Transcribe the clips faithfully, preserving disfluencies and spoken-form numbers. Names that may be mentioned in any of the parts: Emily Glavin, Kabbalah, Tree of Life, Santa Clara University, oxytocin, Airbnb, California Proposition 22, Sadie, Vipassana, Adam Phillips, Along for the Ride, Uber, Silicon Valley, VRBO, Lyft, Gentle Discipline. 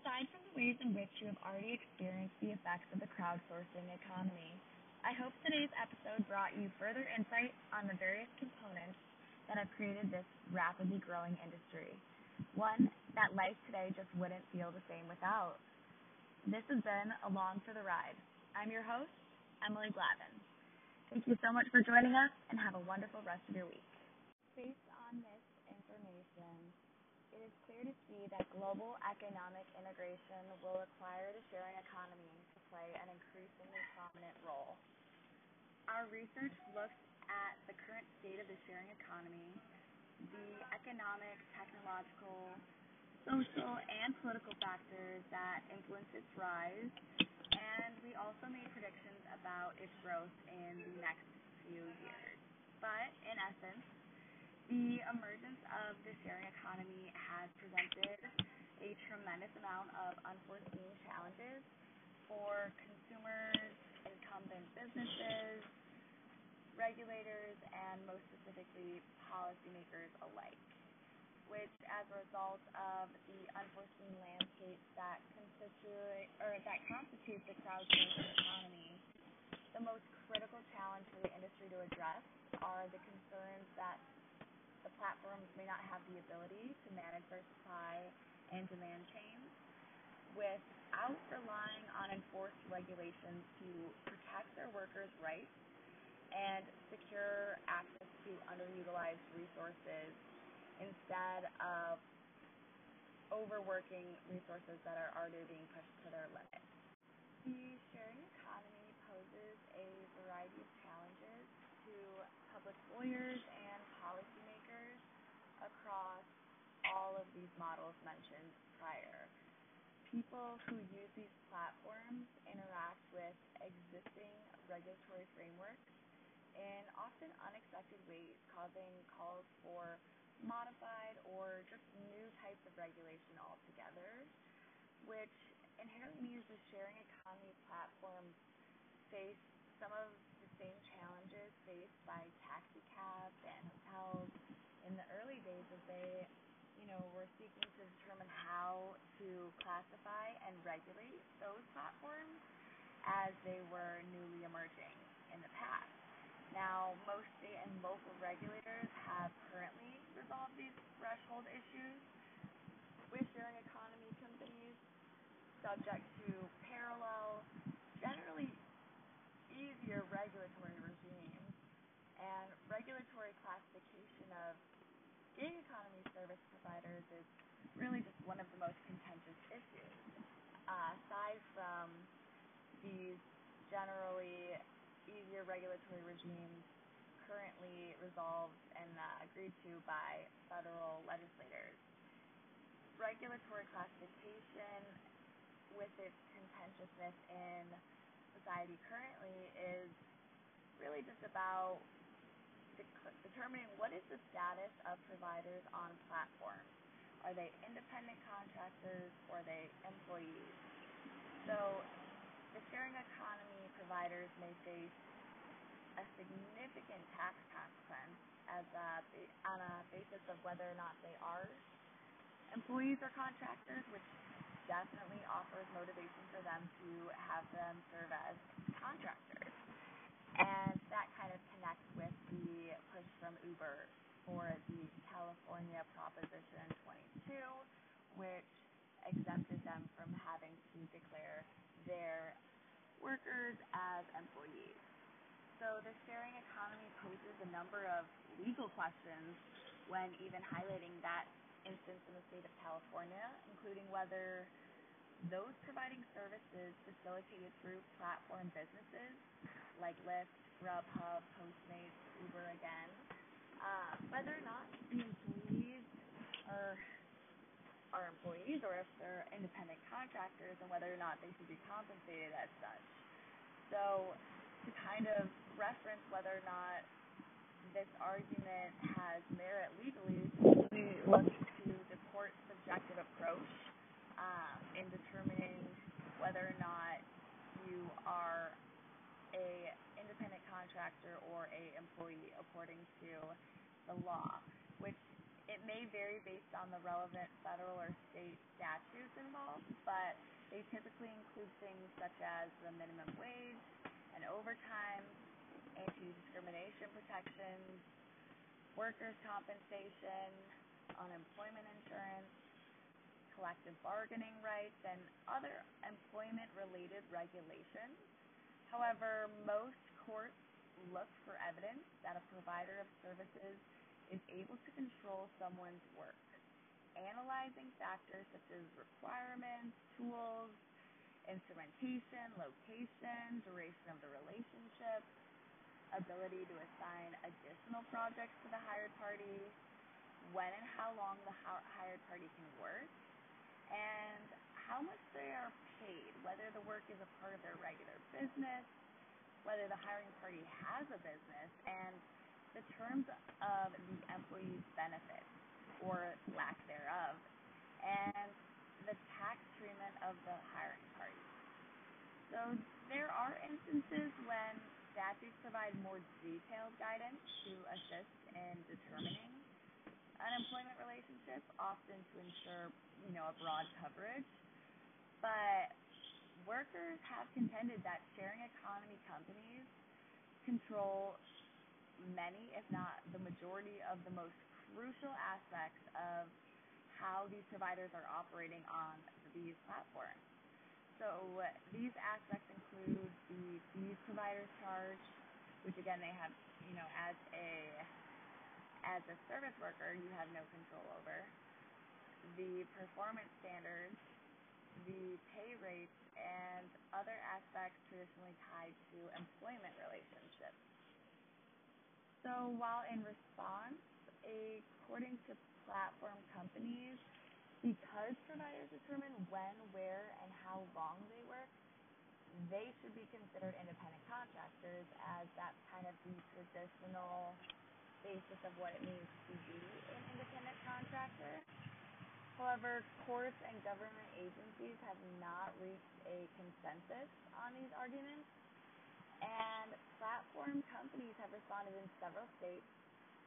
Aside from the ways in which you have already experienced the effects of the crowdsourcing economy, I hope today's episode brought you further insight on the various components that have created this rapidly growing industry, one that life today just wouldn't feel the same without. This has been Along for the Ride. I'm your host, Emily Glavin. Thank you so much for joining us, and have a wonderful rest of your week. Based on this information, it is clear to see that global economic integration will require the sharing economy to play an increasingly prominent role. Our research looks at the current state of the sharing economy, the economic, technological, social, and political factors that influence its rise, and we also made predictions about its growth in the next few years. But, in essence, the emergence of the sharing economy has presented a tremendous amount of unforeseen challenges for consumers, incumbent businesses, regulators, and most specifically policymakers alike, which as a result of the unforeseen landscape that constitute or that constitutes the crowdsourcing economy, the most critical challenge for the industry to address are the concerns that the platforms may not have the ability to manage their supply and demand chains without relying on enforced regulations to protect their workers' rights and secure access to underutilized resources instead of overworking resources that are already being pushed to their limit. The sharing economy poses a variety of challenges to public lawyers and policymakers across all of these models mentioned prior. People who use these platforms interact with existing regulatory frameworks in often unexpected ways, causing calls for modified or just new types of regulation altogether, which inherently means the sharing economy platforms face some of the same challenges faced by taxi cabs and hotels in the early days as they, you know, were seeking to determine how to classify and regulate those platforms as they were newly emerging in the past. Now, most state and local regulators have currently resolved these threshold issues with sharing economy companies, subject to parallel, generally easier regulatory regimes, and regulatory classification of gig economy service providers is really just one of the most contentious issues, uh, aside from these generally easier regulatory regimes currently resolved and uh, agreed to by federal legislators. Regulatory classification, with its contentiousness in society currently, is really just about dec- determining what is the status of providers on platforms. Are they independent contractors or are they employees? So, the sharing economy providers may face a significant tax consequence as a, on a basis of whether or not they are employees or contractors, which definitely offers motivation for them to have them serve as contractors. And that kind of connects with the push from Uber for the California Proposition twenty-two, which exempted them from having to declare their workers as employees. So the sharing economy poses a number of legal questions when even highlighting that instance in the state of California, including whether those providing services facilitated through platform businesses like Lyft, Grubhub, Postmates, Uber again, uh, whether or not the employees are are employees or if they're independent contractors, and whether or not they should be compensated as such. So to kind of reference whether or not this argument has merit legally, we looked to the court's subjective approach um, in determining whether or not you are a independent contractor or a employee according to the law, which it may vary based on the relevant federal or state statutes involved, but they typically include things such as the minimum wage and overtime, anti-discrimination protections, workers' compensation, unemployment insurance, collective bargaining rights, and other employment-related regulations. However, most courts look for evidence that a provider of services is able to control someone's work, analyzing factors such as requirements, tools, instrumentation, location, duration of the relationship, ability to assign additional projects to the hired party, when and how long the hired party can work, and how much they are paid, whether the work is a part of their regular business, whether the hiring party has a business, and the terms of the employee's benefits, or lack thereof, and the tax treatment of the hiring party. So there are instances when statutes provide more detailed guidance to assist in determining unemployment relationships, often to ensure, you know, a broad coverage. But workers have contended that sharing economy companies control many, if not the majority, of the most crucial aspects of how these providers are operating on these platforms. So these aspects include the fees providers charge, which again they have, you know, as a as a service worker you have no control over, the performance standards, the pay rates, and other aspects traditionally tied to employment relationships. So while in response, according to platform companies, because providers determine when, where, and how long they work, they should be considered independent contractors, as that's kind of the traditional basis of what it means to be an independent contractor. However, courts and government agencies have not reached a consensus on these arguments, and platform companies have responded in several states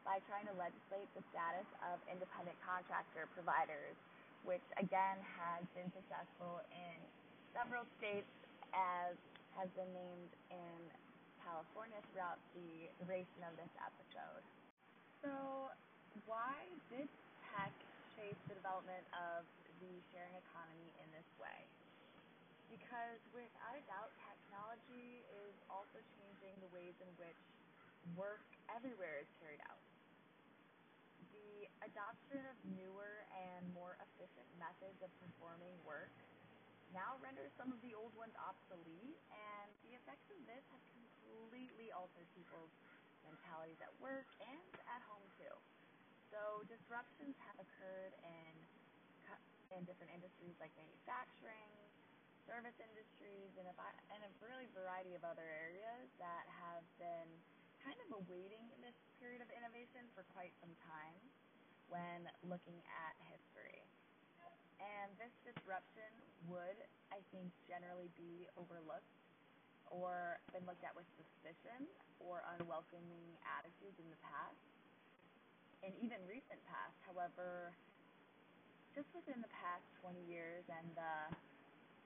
by trying to legislate the status of independent contractor providers, which again has been successful in several states, as has been named in California throughout the duration of this episode. So why did tech shape the development of the sharing economy in this way? Because without a doubt, technology is also changing the ways in which work everywhere is carried out. The adoption of newer and more efficient methods of performing work now renders some of the old ones obsolete, and the effects of this have completely altered people's mentalities at work and at home too. So disruptions have occurred in in different industries like manufacturing, service industries, and a, and a really variety of other areas that have been kind of awaiting this period of innovation for quite some time when looking at history. And this disruption would, I think, generally be overlooked or been looked at with suspicion or unwelcoming attitudes in the past, and even recent past. However, just within the past twenty years and the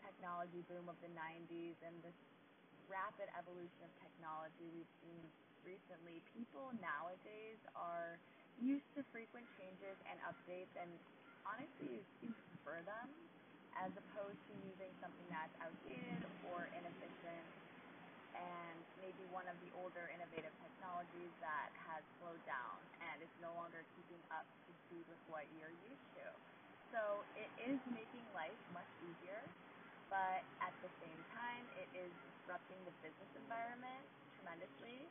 technology boom of the nineties and this rapid evolution of technology we've seen recently, people nowadays are used to frequent changes and updates, and honestly you prefer them as opposed to using something that's outdated or inefficient and maybe one of the older innovative technologies that has slowed down and is no longer keeping up to speed with what you're used to. So it is making life much easier, but at the same time it is disrupting the business environment tremendously.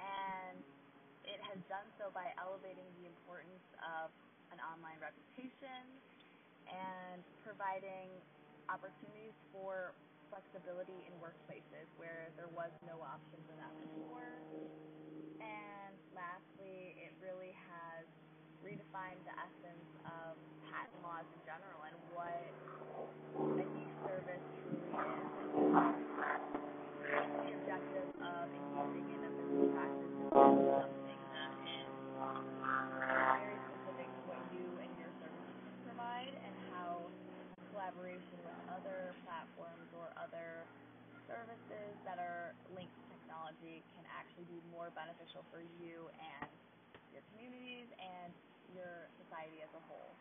And it has done so by elevating the importance of an online reputation and providing opportunities for flexibility in workplaces where there was no option for that before. And lastly, it really has redefined the essence of patent laws in general and what a service truly is. It's the objective of engaging in a business practice is something that is very specific to what you and your services provide and how collaboration collaboration with other platforms or other services that are linked to technology can actually be more beneficial for you and your communities and your society as a whole.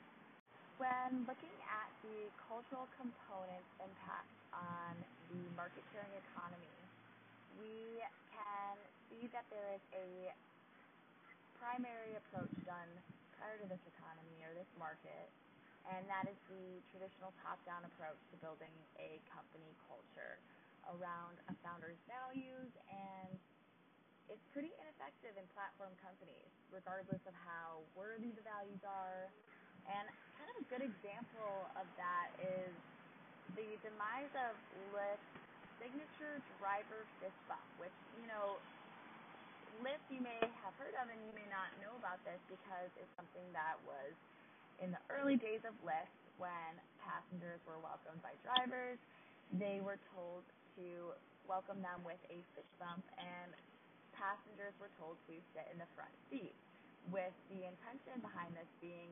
When looking at the cultural component's impact on the market-sharing economy, we can see that there is a primary approach done prior to this economy or this market, and that is the traditional top-down approach to building a company culture around a founder's values, and it's pretty ineffective in platform companies, regardless of how worthy the values are. And kind of a good example of that is the demise of Lyft's signature driver fist bump, which, you know, Lyft you may have heard of and you may not know about this because it's something that was in the early days of Lyft when passengers were welcomed by drivers. They were told to welcome them with a fist bump, and passengers were told to sit in the front seat, with the intention behind this being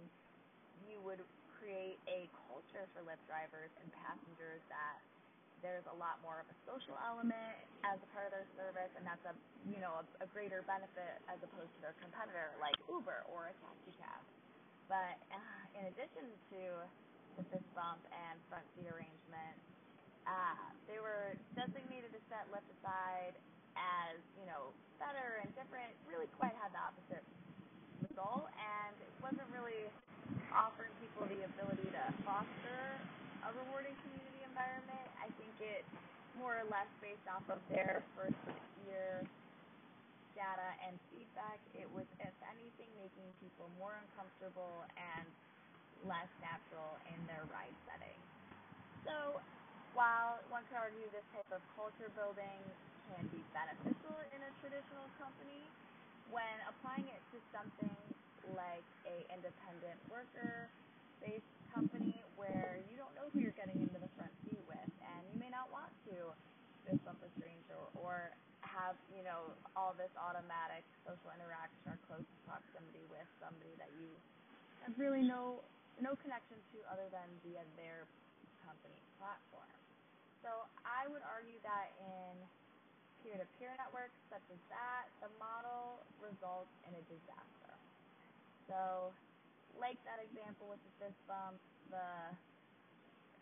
you would create a culture for Lyft drivers and passengers that there's a lot more of a social element as a part of their service, and that's a you know a, a greater benefit as opposed to their competitor like Uber or a taxi cab. But uh, in addition to the fist bump and front seat arrangement, Uh, they were designated to set Lyft aside as, you know, better and different, really quite had the opposite result, and it wasn't really offering people the ability to foster a rewarding community environment. I think it more or less based off of their first year data and feedback, it was, if anything, making people more uncomfortable and less natural in their ride setting. So, while one could argue this type of culture building can be beneficial in a traditional company, when applying it to something like an independent worker-based company where you don't know who you're getting into the front seat with, and you may not want to fist bump a stranger or have, you know, all this automatic social interaction or close proximity with somebody that you have really no, no connection to other than via their company platform. So I would argue that in peer-to-peer networks such as that, the model results in a disaster. So like that example with the fist bump, the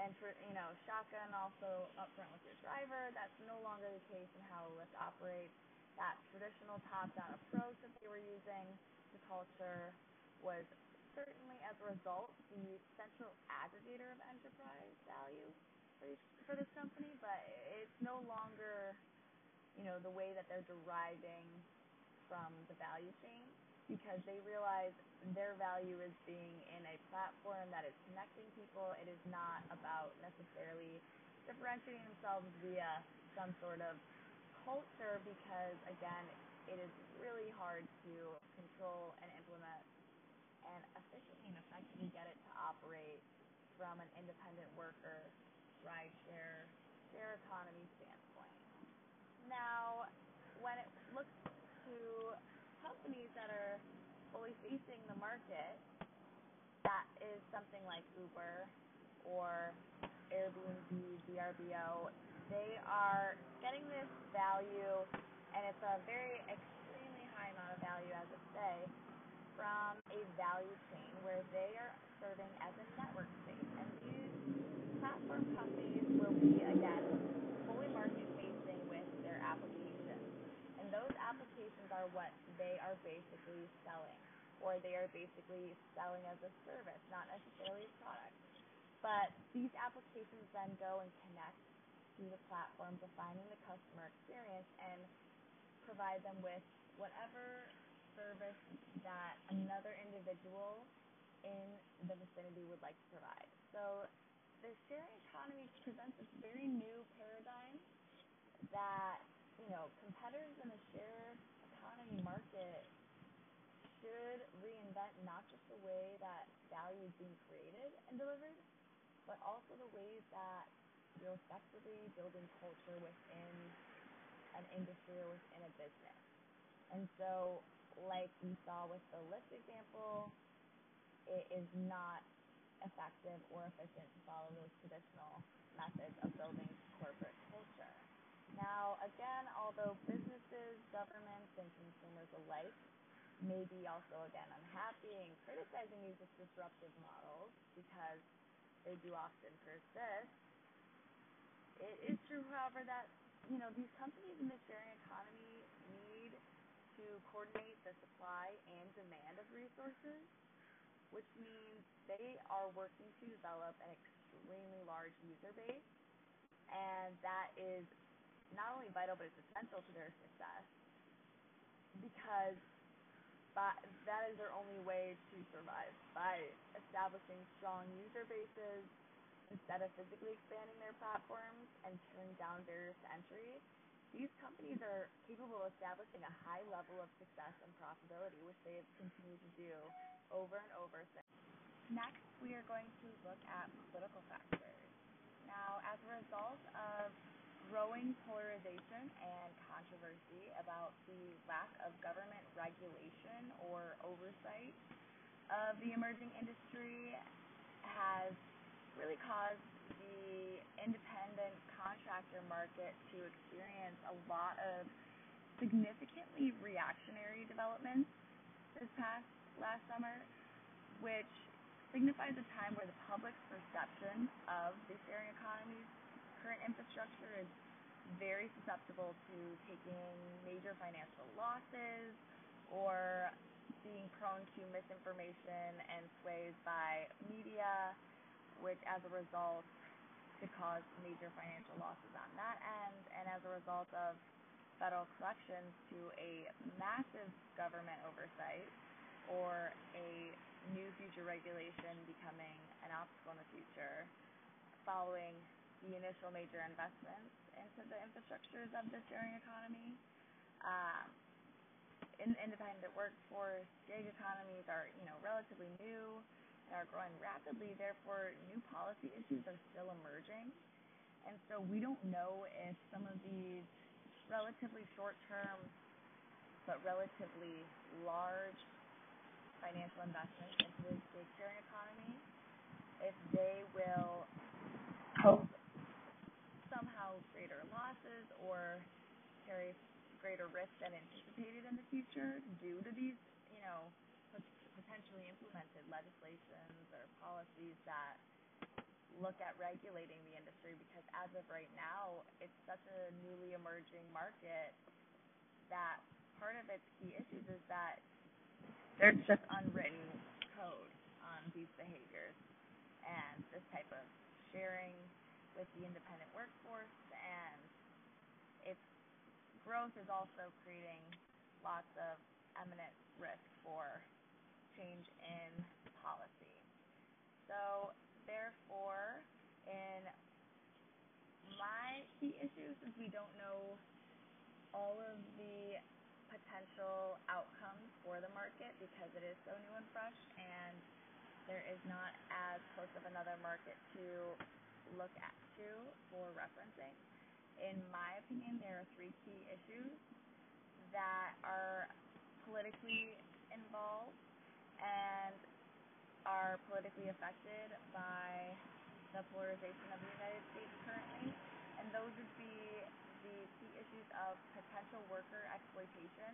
and for, you know, shotgun also upfront with your driver, that's no longer the case in how Lyft operates. That traditional top-down approach that they were using to culture was certainly, as a result, the central aggregator of enterprise value for, each, for this company, but it's no longer, you know, the way that they're deriving from the value chain, because they realize their value is being in a platform that is connecting people. It is not about necessarily differentiating themselves via some sort of culture, because, again, it is really hard to control and implement and efficiently and effectively get it to operate from an independent worker, rideshare, share economy standpoint. Now, when it looks to companies that are fully facing the market, that is something like Uber or Airbnb, V R B O, they are getting this value, and it's a very extremely high amount of value, as I say, from a value chain where they are serving as a network space. And these platform companies will be, again, fully market-facing with their applications. And those applications are what they are basically selling, or they are basically selling as a service, not necessarily a product. But these applications then go and connect to the platform, defining the customer experience, and provide them with whatever service that another individual in the vicinity would like to provide. So the sharing economy presents this very new paradigm that, you know, competitors in the share economy market should reinvent not just the way that value is being created and delivered, but also the ways that you're effectively building culture within an industry or within a business. And so, like we saw with the Lyft example, it is not effective or efficient to follow those traditional methods of building corporate culture. Now, again, although businesses, governments, and consumers alike may be also, again, unhappy and criticizing these disruptive models because they do often persist, it is true, however, that, you know, these companies in the sharing economy need to coordinate the supply and demand of resources, which means they are working to develop an extremely large user base, and that is not only vital, but it's essential to their success, because by, that is their only way to survive, by establishing strong user bases instead of physically expanding their platforms and tearing down barriers to entry. These companies are capable of establishing a high level of success and profitability, which they have continued to do over and over since. Next, we are going to look at political factors. Now, as a result of growing polarization and controversy about the lack of government regulation or oversight of the emerging industry has really caused the independent contractor market to experience a lot of significantly reactionary developments this past last summer, which signifies a time where the public's perception of the sharing economy's current infrastructure is very susceptible to taking major financial losses or being prone to misinformation and sways by media, which as a result could cause major financial losses on that end, and as a result of federal corrections to a massive government oversight or a new future regulation becoming an obstacle in the future following the initial major investments into the infrastructures of the sharing economy. Um, in the independent workforce, gig economies are, you know, relatively new and are growing rapidly, therefore new policy issues are still emerging. And so we don't know if some of these relatively short-term but relatively large financial investments into the sharing economy, if they will cause somehow greater losses or carry greater risk than anticipated in the future due to these, you know, potentially implemented legislations or policies that look at regulating the industry, because as of right now, it's such a newly emerging market that part of its key issues is that there's just unwritten code on these behaviors and this type of sharing with the independent workforce, and its growth is also creating lots of imminent risk for change in policy. So therefore, in my key issue, since we don't know all of the potential outcomes for the market because it is so new and fresh, and there is not as close of another market to look at to for referencing. In my opinion, there are three key issues that are politically involved and are politically affected by the polarization of the United States currently, and those would be the key issues of potential worker exploitation,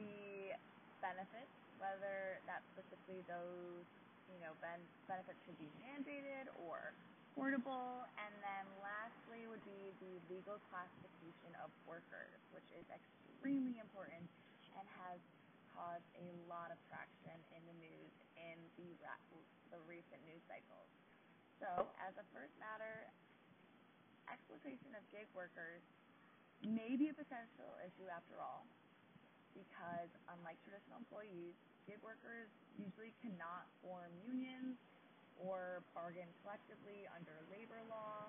the benefits, whether that's specifically those, you know, ben- benefits should be mandated or portable, and then lastly would be the legal classification of workers, which is extremely important and has caused a lot of traction in the news in the, ra- the recent news cycles. So as a first matter, exploitation of gig workers may be a potential issue after all, because unlike traditional employees, gig workers usually cannot form unions or bargain collectively under labor law.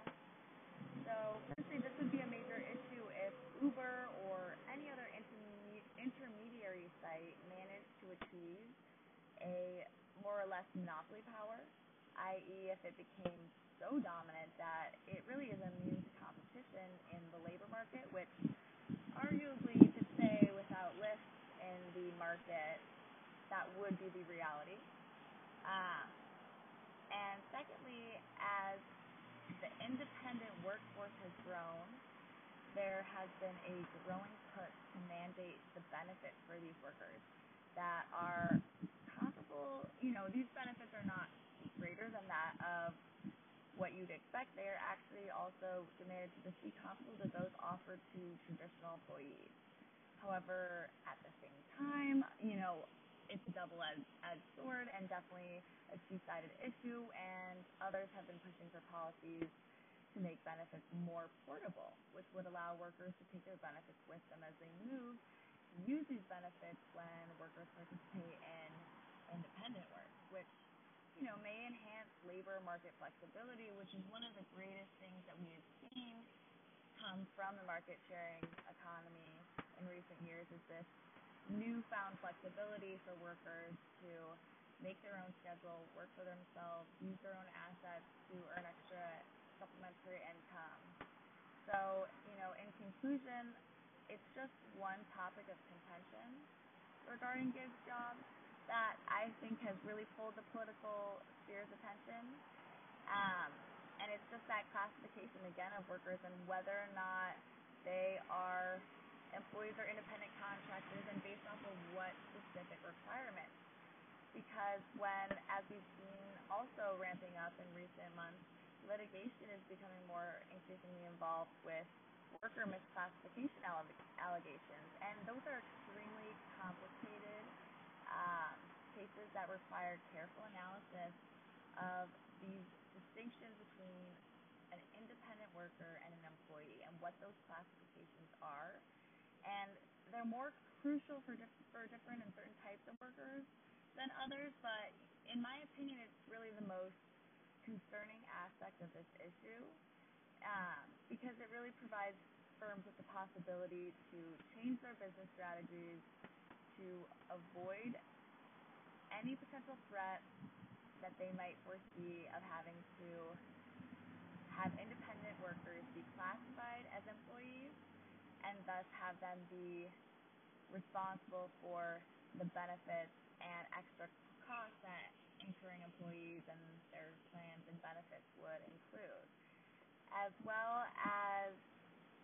So essentially this would be a major issue if Uber or any other interme- intermediary site managed to achieve a more or less monopoly power, that is if it became so dominant that it really is immune to competition in the labor market, which arguably you could say without lists in the market, that would be the reality. Uh, has grown, there has been a growing push to mandate the benefits for these workers that are comparable. You know, these benefits are not greater than that of what you'd expect. They are actually also demanded to be comparable to those offered to traditional employees. However, at the same time, you know, it's a double-edged edged sword and definitely a two-sided issue, and others have been pushing for policies to make benefits more portable, which would allow workers to take their benefits with them as they move, to use these benefits when workers participate in independent work, which, you know, may enhance labor market flexibility, which is one of the greatest things that we have seen come from the market sharing economy in recent years, is this newfound flexibility for workers to make their own schedule, work for themselves, use their own assets to earn extra supplementary income. So, you know, in conclusion, it's just one topic of contention regarding gig jobs that I think has really pulled the political sphere's attention. Um, and it's just that classification, again, of workers and whether or not they are employees or independent contractors, and based off of what specific requirements. Because when, as we've seen also ramping up in recent months, litigation is becoming more increasingly involved with worker misclassification allegations, and those are extremely complicated um, cases that require careful analysis of these distinctions between an independent worker and an employee and what those classifications are. And they're more crucial for, diff for different and certain types of workers than others, but in my opinion, it's really the most concerning aspect of this issue um, because it really provides firms with the possibility to change their business strategies to avoid any potential threat that they might foresee of having to have independent workers be classified as employees, and thus have them be responsible for the benefits and extra costs that incurring employees and their plans and benefits would include. As well as,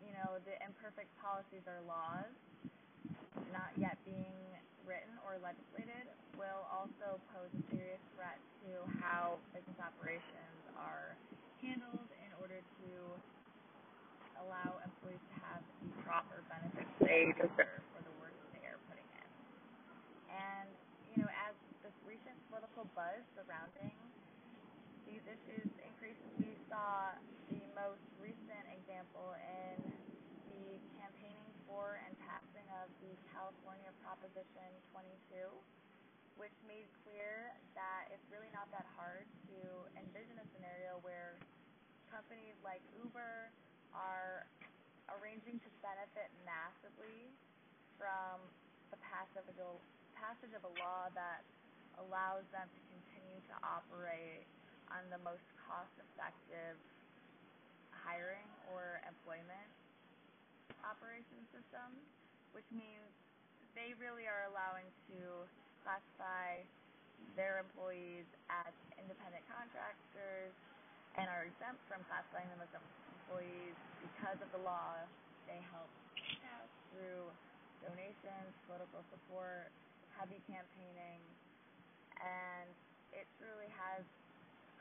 you know, the imperfect policies or laws not yet being written or legislated will also pose a serious threat to how business operations are handled in order to allow employees to have the proper benefits they deserve for the work that they are putting in. And, you know, as this recent political buzz surrounding these issues increases, we saw the most recent example in the campaigning for and passing of the California Proposition twenty-two, which made clear that it's really not that hard to envision a scenario where companies like Uber are arranging to benefit massively from the passage of a, passage of a law that allows them to continue to operate on the most cost-effective hiring or employment operation system, which means they really are allowing to classify their employees as independent contractors and are exempt from classifying them as employees because of the law they help out through donations, political support, heavy campaigning, and it truly has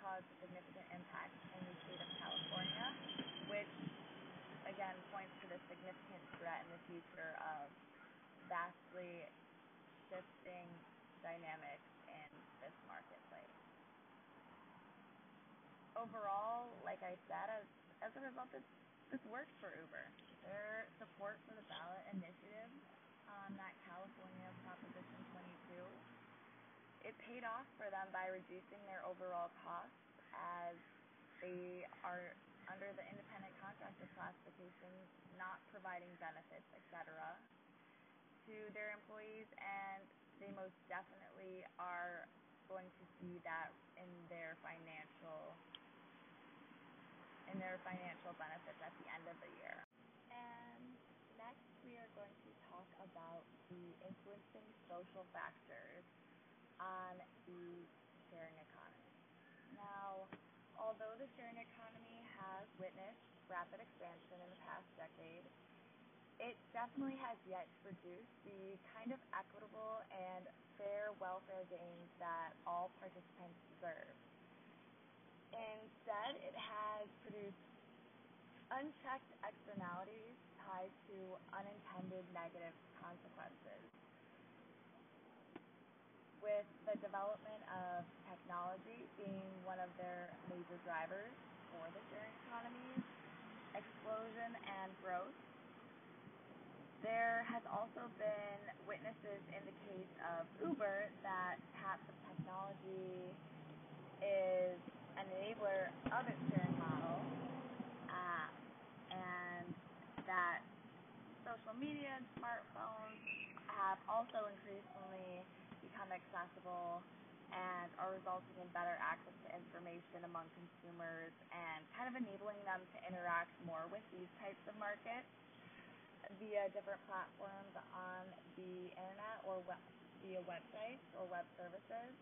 caused a significant impact in the state of California, which again points to the significant threat in the future of vastly shifting dynamics in this marketplace. Overall, like I said, as, as a result, this, this works for Uber. Their support for the ballot initiative on that California Proposition twenty-two, it paid off for them by reducing their overall costs as they are under the independent contractor classification, not providing benefits, et cetera, to their employees, and they most definitely are going to see that in their financial in their financial benefits at the end of the year. And next we are going to talk about the influencing social factors on the sharing economy. Now, although the sharing economy has witnessed rapid expansion in the past decade, it definitely has yet to produce the kind of equitable and fair welfare gains that all participants deserve. Instead, it has produced unchecked externalities tied to unintended negative consequences. With the development of technology being one of their major drivers for the sharing economy's explosion and growth, there has also been witnesses in the case of Uber that perhaps the technology is an enabler of its sharing model, uh, and that social media and smartphones have also increasingly become accessible and are resulting in better access to information among consumers and kind of enabling them to interact more with these types of markets via different platforms on the internet or web, via websites or web services.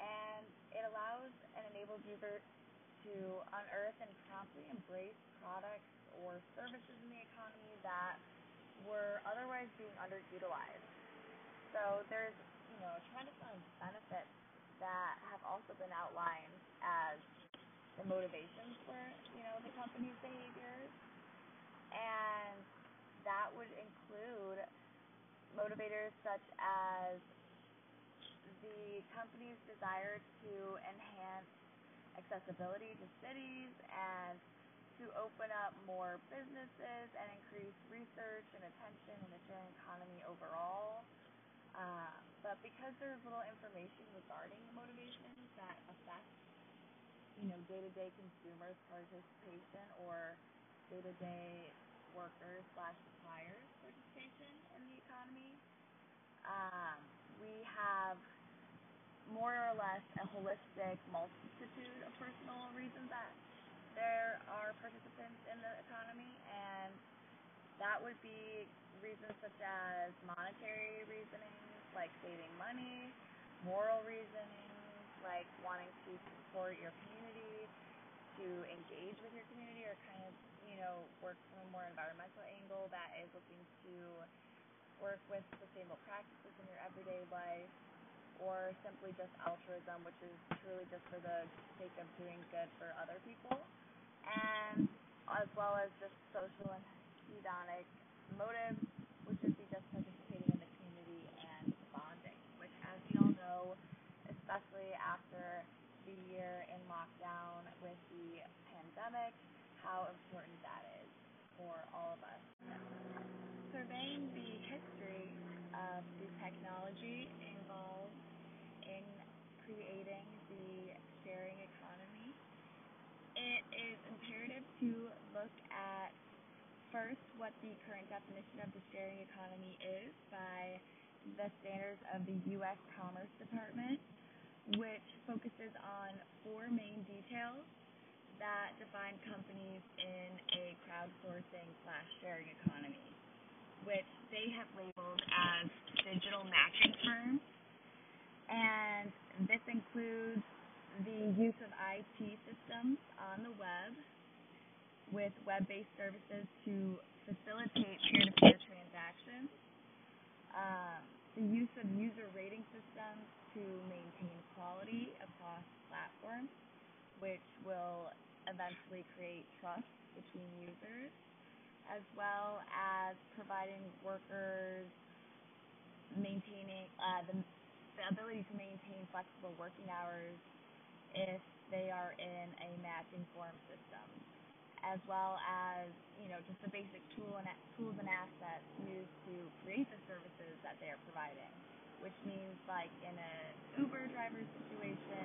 And it allows and enables users to unearth and promptly embrace products or services in the economy that were otherwise being underutilized. So there's you know, a tremendous amount of benefits that have also been outlined as the motivations for, you know, the company's behaviors. And that would include motivators such as the company's desire to enhance accessibility to cities and to open up more businesses and increase research and attention in the sharing economy overall. Uh, but because there's little information regarding the motivations that affect, you know, day-to-day consumers' participation or day-to-day workers slash suppliers' participation in the economy, um, we have more or less a holistic multitude of personal reasons that there are participants in the economy, and that would be reasons such as monetary reasonings, like saving money, moral reasonings, like wanting to support your community, to engage with your community, or kind of, you know, work from a more environmental angle that is looking to work with sustainable practices in your everyday life, or simply just altruism, which is truly just for the sake of doing good for other people, and as well as just social and hedonic motive, which would be just participating in the community and bonding, which, as we all know, especially after the year in lockdown with the pandemic, how important that is for all of us. Surveying the history of the technology involved in creating the sharing economy, it is imperative to look at first, what the current definition of the sharing economy is by the standards of the U S Commerce Department, which focuses on four main details that define companies in a crowdsourcing slash sharing economy, which they have labeled as digital matching firms. And this includes the use of I T systems on the web, with web-based services to facilitate peer-to-peer transactions, um, the use of user rating systems to maintain quality across platforms, which will eventually create trust between users, as well as providing workers maintaining uh, the, the ability to maintain flexible working hours if they are in a matching form system, as well as, you know, just the basic tool and, tools and assets used to create the services that they are providing, which means, like, in an Uber driver situation,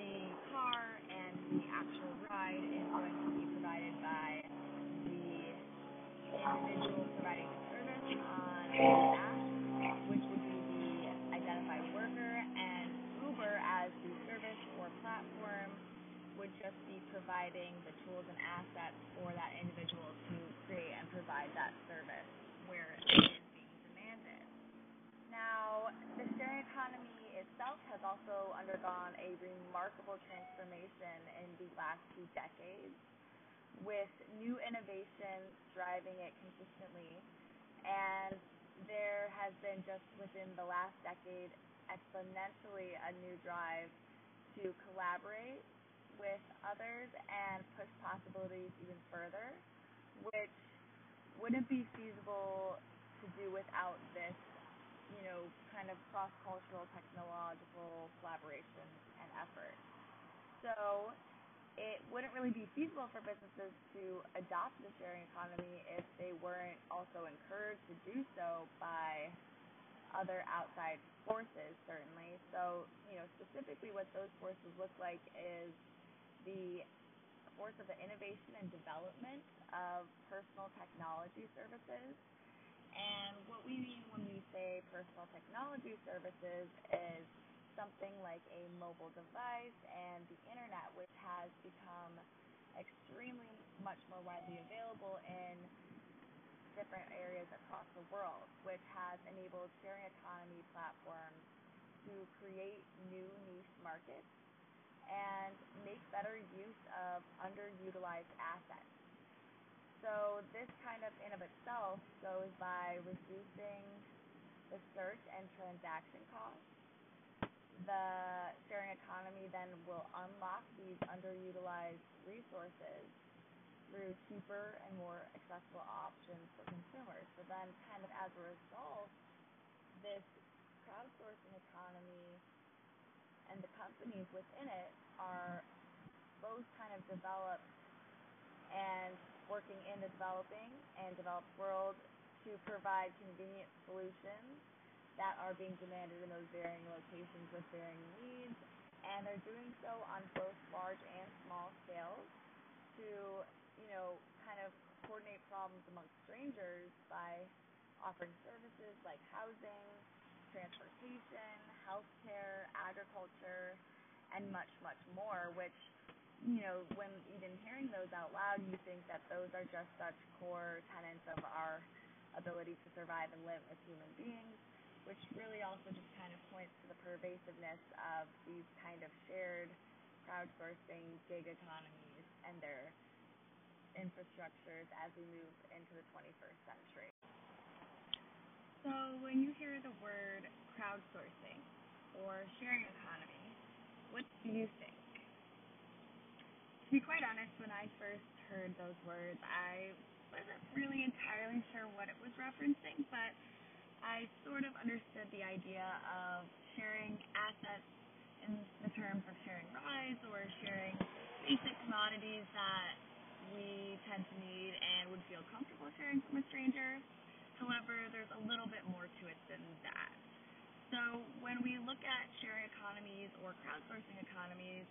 the car and the actual ride is going to be provided by the individual providing the service on the app, which would be the identified worker, and Uber as the service or platform would just be providing the tools and assets for that individual to create and provide that service where it is being demanded. Now, the sharing economy itself has also undergone a remarkable transformation in the last two decades, with with new innovations driving it consistently. And there has been, just within the last decade, exponentially a new drive to collaborate with others and push possibilities even further, which wouldn't be feasible to do without this, you know, kind of cross-cultural technological collaboration and effort. So it wouldn't really be feasible for businesses to adopt the sharing economy if they weren't also encouraged to do so by other outside forces, certainly. So, you know, specifically what those forces look like is the force of the innovation and development of personal technology services. And what we mean when we say personal technology services is something like a mobile device and the internet, which has become extremely much more widely available in different areas across the world, which has enabled sharing economy platforms to create new niche markets and make better use of underutilized assets. So this kind of in of itself goes by reducing the search and transaction costs. The sharing economy then will unlock these underutilized resources through cheaper and more accessible options for consumers. So then kind of as a result, this crowdsourcing economy and the companies within it are both kind of developed and working in the developing and developed world to provide convenient solutions that are being demanded in those varying locations with varying needs, and they're doing so on both large and small scales to, you know, kind of coordinate problems amongst strangers by offering services like housing, transportation, healthcare, agriculture, and much, much more, which, you know, when even hearing those out loud, you think that those are just such core tenets of our ability to survive and live as human beings, which really also just kind of points to the pervasiveness of these kind of shared crowdsourcing gig economies and their infrastructures as we move into the twenty-first century. So when you hear the word crowdsourcing or sharing economy, what do you think? To be quite honest, when I first heard those words, I wasn't really entirely sure what it was referencing, but I sort of understood the idea of sharing assets in the terms of sharing rides or sharing basic commodities that we tend to need and would feel comfortable sharing from a stranger. However, there's a little bit more to it than that. So when we look at sharing economies or crowdsourcing economies,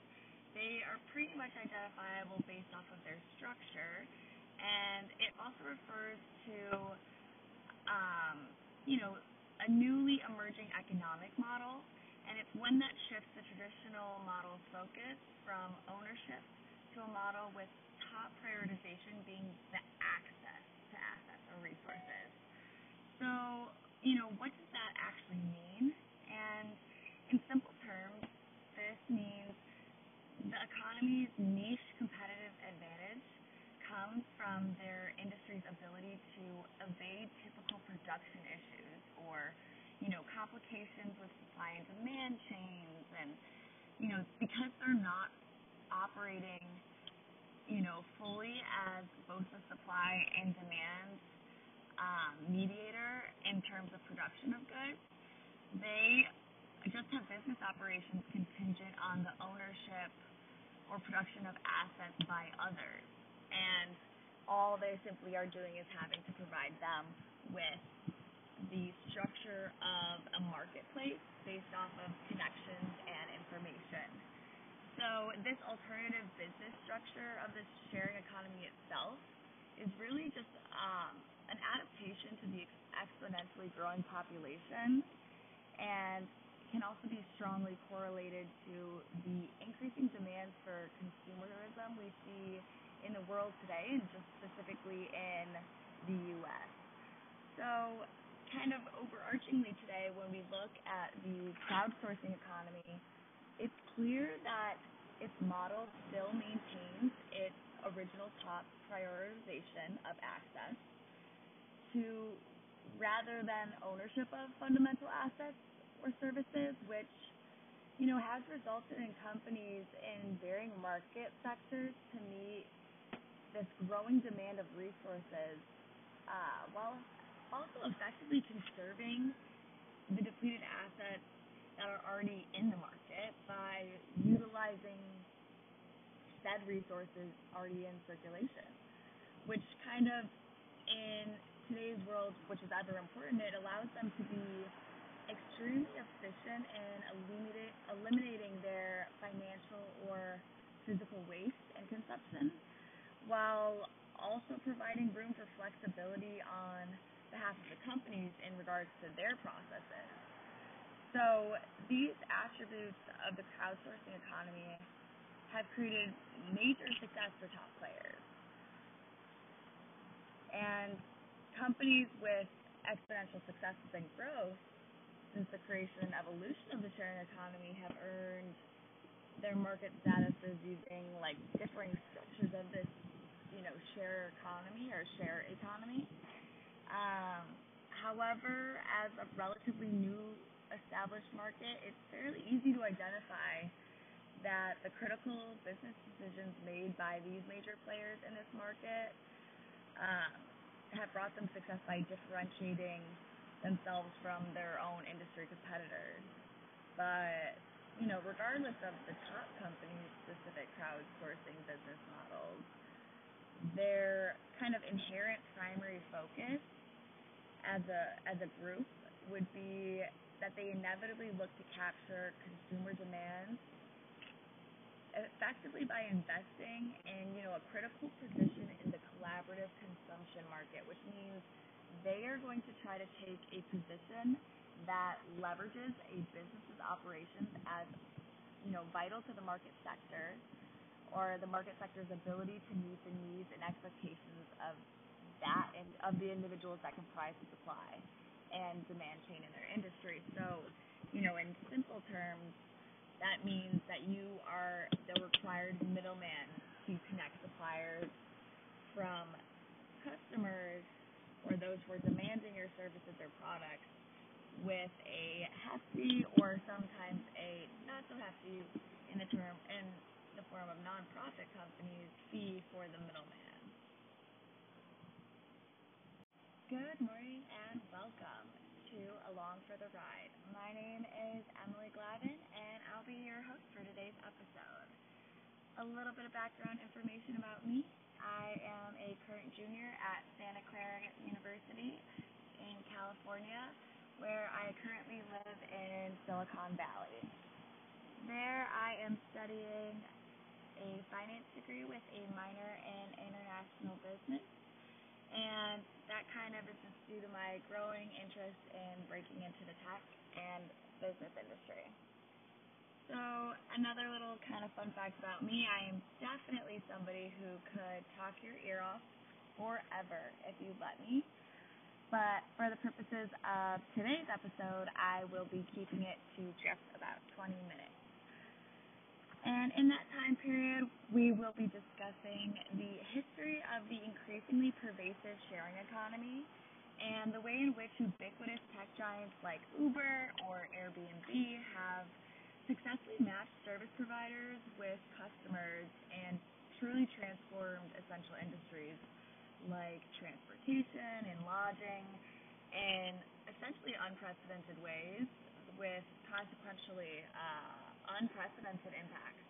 they are pretty much identifiable based off of their structure, and it also refers to, um, you know, a newly emerging economic model, and it's one that shifts the traditional model's focus from ownership to a model with top prioritization being the access to assets or resources. So, you know, what does that actually mean? And in simple terms, this means the economy's niche competitive advantage comes from their industry's ability to evade typical production issues or, you know, complications with supply and demand chains. And, you know, because they're not operating, you know, fully as both the supply and demand Um, mediator in terms of production of goods, they just have business operations contingent on the ownership or production of assets by others, and all they simply are doing is having to provide them with the structure of a marketplace based off of connections and information. So this alternative business structure of the sharing economy itself is really just um, an adaptation to the exponentially growing population, and can also be strongly correlated to the increasing demand for consumerism we see in the world today, and just specifically in the U S. So kind of overarchingly today, when we look at the crowdsourcing economy, it's clear that its model still maintains its original top prioritization of access to rather than ownership of fundamental assets or services, which, you know, has resulted in companies in varying market sectors to meet this growing demand of resources uh, while also effectively conserving the depleted assets that are already in the market by utilizing said resources already in circulation, which kind of in today's world, which is rather important, it allows them to be extremely efficient in eliminate, eliminating their financial or physical waste and consumption, while also providing room for flexibility on behalf of the companies in regards to their processes. So these attributes of the crowdsourcing economy have created major success for top players. And companies with exponential successes and growth since the creation and evolution of the sharing economy have earned their market statuses using like differing structures of this, you know, share economy or share economy. Um, however, as a relatively new established market, it's fairly easy to identify that the critical business decisions made by these major players in this market um, have brought them success by differentiating themselves from their own industry competitors. But, you know, regardless of the top company's specific crowdsourcing business models, their kind of inherent primary focus as a as a group would be that they inevitably look to capture consumer demands effectively by investing in, you know, a critical position in the collaborative consumption market, which means they are going to try to take a position that leverages a business's operations as, you know, vital to the market sector or the market sector's ability to meet the needs and expectations of that and of the individuals that comprise the supply and demand chain in their industry. So, you know, in simple terms, that means that you are the required middleman to connect suppliers from customers or those who are demanding your services or products with a hefty or sometimes a not so hefty in the term in the form of nonprofit companies fee for the middleman. Good morning and welcome to Along for the Ride. My name is Emily Glavin, and I'll be your host for today's episode. A little bit of background information about me. I am a current junior at Santa Clara University in California, where I currently live in Silicon Valley. There I am studying a finance degree with a minor in international business, and that kind of is just due to my growing interest in breaking into the tech and business industry. So another little kind of fun fact about me, I am definitely somebody who could talk your ear off forever if you let me. But for the purposes of today's episode, I will be keeping it to just about twenty minutes. And in that time period, we will be discussing the history of the increasingly pervasive sharing economy and the way in which ubiquitous tech giants like Uber or Airbnb have successfully matched service providers with customers and truly transformed essential industries like transportation and lodging in essentially unprecedented ways with consequentially uh, unprecedented impacts